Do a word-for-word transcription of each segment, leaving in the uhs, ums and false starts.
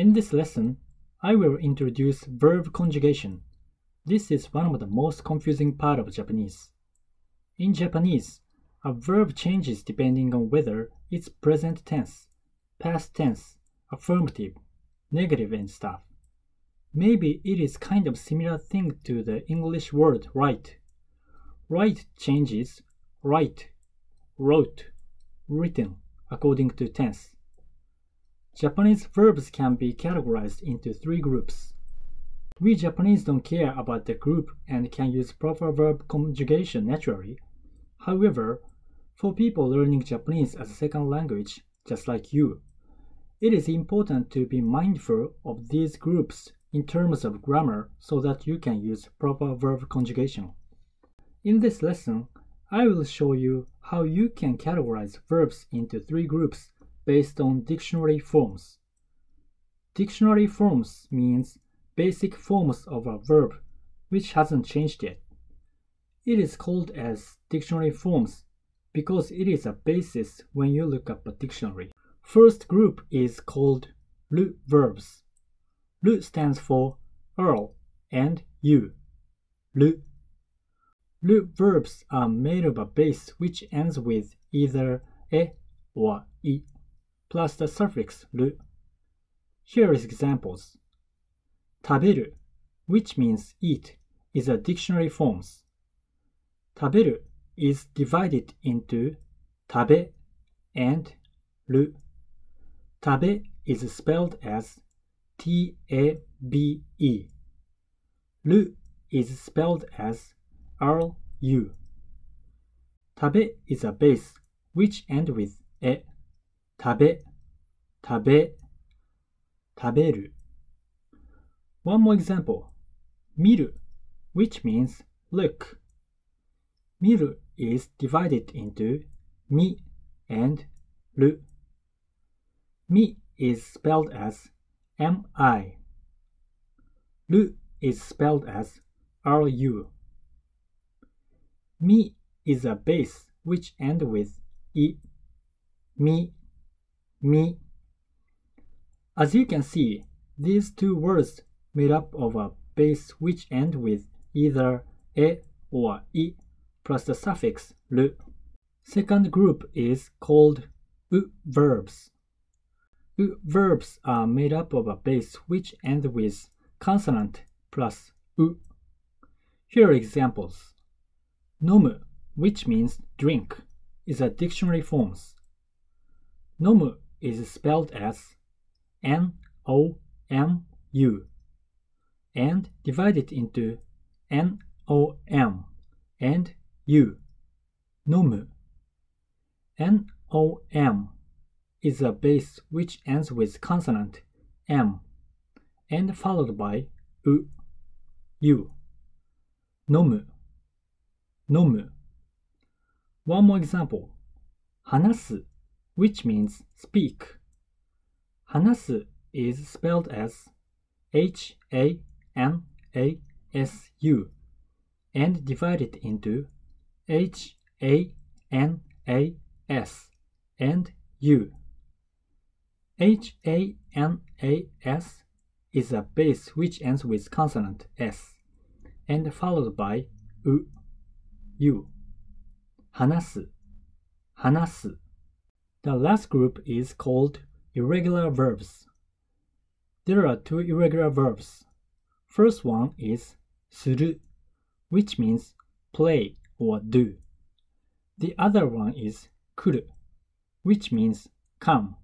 In this lesson, I will introduce verb conjugation. This is one of the most confusing part of Japanese. In Japanese, a verb changes depending on whether it's present tense, past tense, affirmative, negative, and stuff. Maybe it is kind of similar thing to the English word write. Write changes write, wrote, written according to tense. Japanese verbs can be categorized into three groups. We Japanese don't care about the group and can use proper verb conjugation naturally. However, for people learning Japanese as a second language, just like you, it is important to be mindful of these groups in terms of grammar so that you can use proper verb conjugation. In this lesson, I will show you how you can categorize verbs into three groups based on dictionary forms. Dictionary forms means basic forms of a verb which hasn't changed yet. It is called as dictionary forms because it is a basis when you look up a dictionary. First group is called ru verbs. Ru stands for earl and you. Ru. Ru verbs are made of a base which ends with either e or i plus the suffix ru. Here is examples. Taberu, which means eat, is a dictionary form. Taberu is divided into tabe and ru. Tabe is spelled as T A B E. Ru is spelled as R U. Tabe is a base which ends with e. Tabe, tabe, taberu. One more example. Miru, which means look. Miru is divided into mi and ru. Mi is spelled as M I. Ru is spelled as R U. Mi is a base which ends with i. Mi, mi. As you can see, these two words made up of a base which ends with either e or i plus the suffix ru. Second group is called u verbs. U verbs are made up of a base which ends with consonant plus u. Here are examples. Nomu, which means drink, is a dictionary form. Nomu is spelled as N O M U and divided into N O M and U. Nomu. N O M is a base which ends with consonant M and followed by U. U. Nomu. Nomu. One more example. Hanasu, which means speak. Hanasu is spelled as H A N A S U and divided into H A N A S and U. H A N A S is a base which ends with consonant S and followed by U. U. Hanasu. Hanasu. The last group is called irregular verbs. There are two irregular verbs. First one is suru, which means play or do. The other one is kuru, which means come.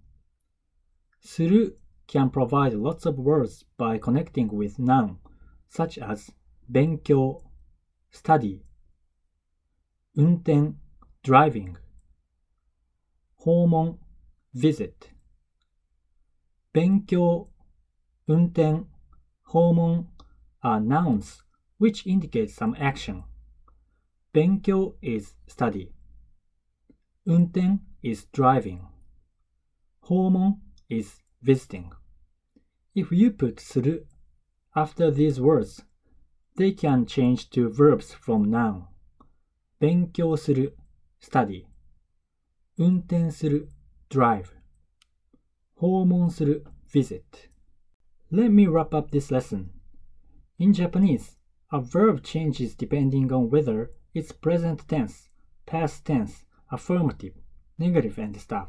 Suru can provide lots of words by connecting with noun, such as benkyou, study, unten, driving,訪問 visit. 勉強、運転、訪問 are nouns which indicate some action. 勉強 is study. 運転 is driving. 訪問 is visiting. If you put する after these words, they can change to verbs from noun. 勉強する study.運転する drive 訪問する visit Let me wrap up this lesson. In Japanese, a verb changes depending on whether it's present tense, past tense, affirmative, negative, and stuff.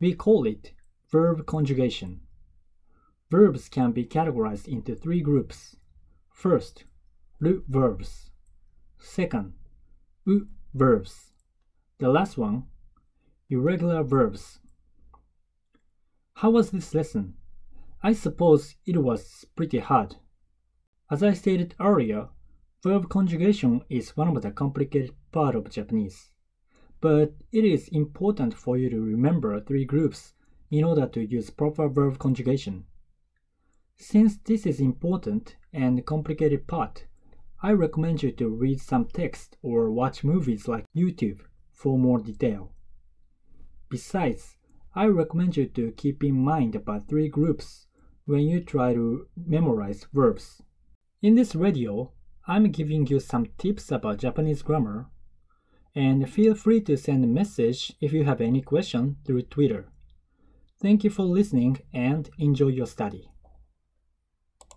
We call it verb conjugation. Verbs can be categorized into three groups. First, ru verbs. Second, u verbs. The last one, irregular verbs. How was this lesson?I suppose it was pretty hard. As I stated earlier, verb conjugation is one of the complicated parts of Japanese. But it is important for you to remember three groups in order to use proper verb conjugation. Since this is important and complicated part, I recommend you to read some text or watch movies like YouTube for more detail. Besides, I recommend you to keep in mind about three groups.when you try to memorize verbs. In this video, I'm giving you some tips about Japanese grammar, and feel free to send a message if you have any question through Twitter. Thank you for listening and enjoy your study.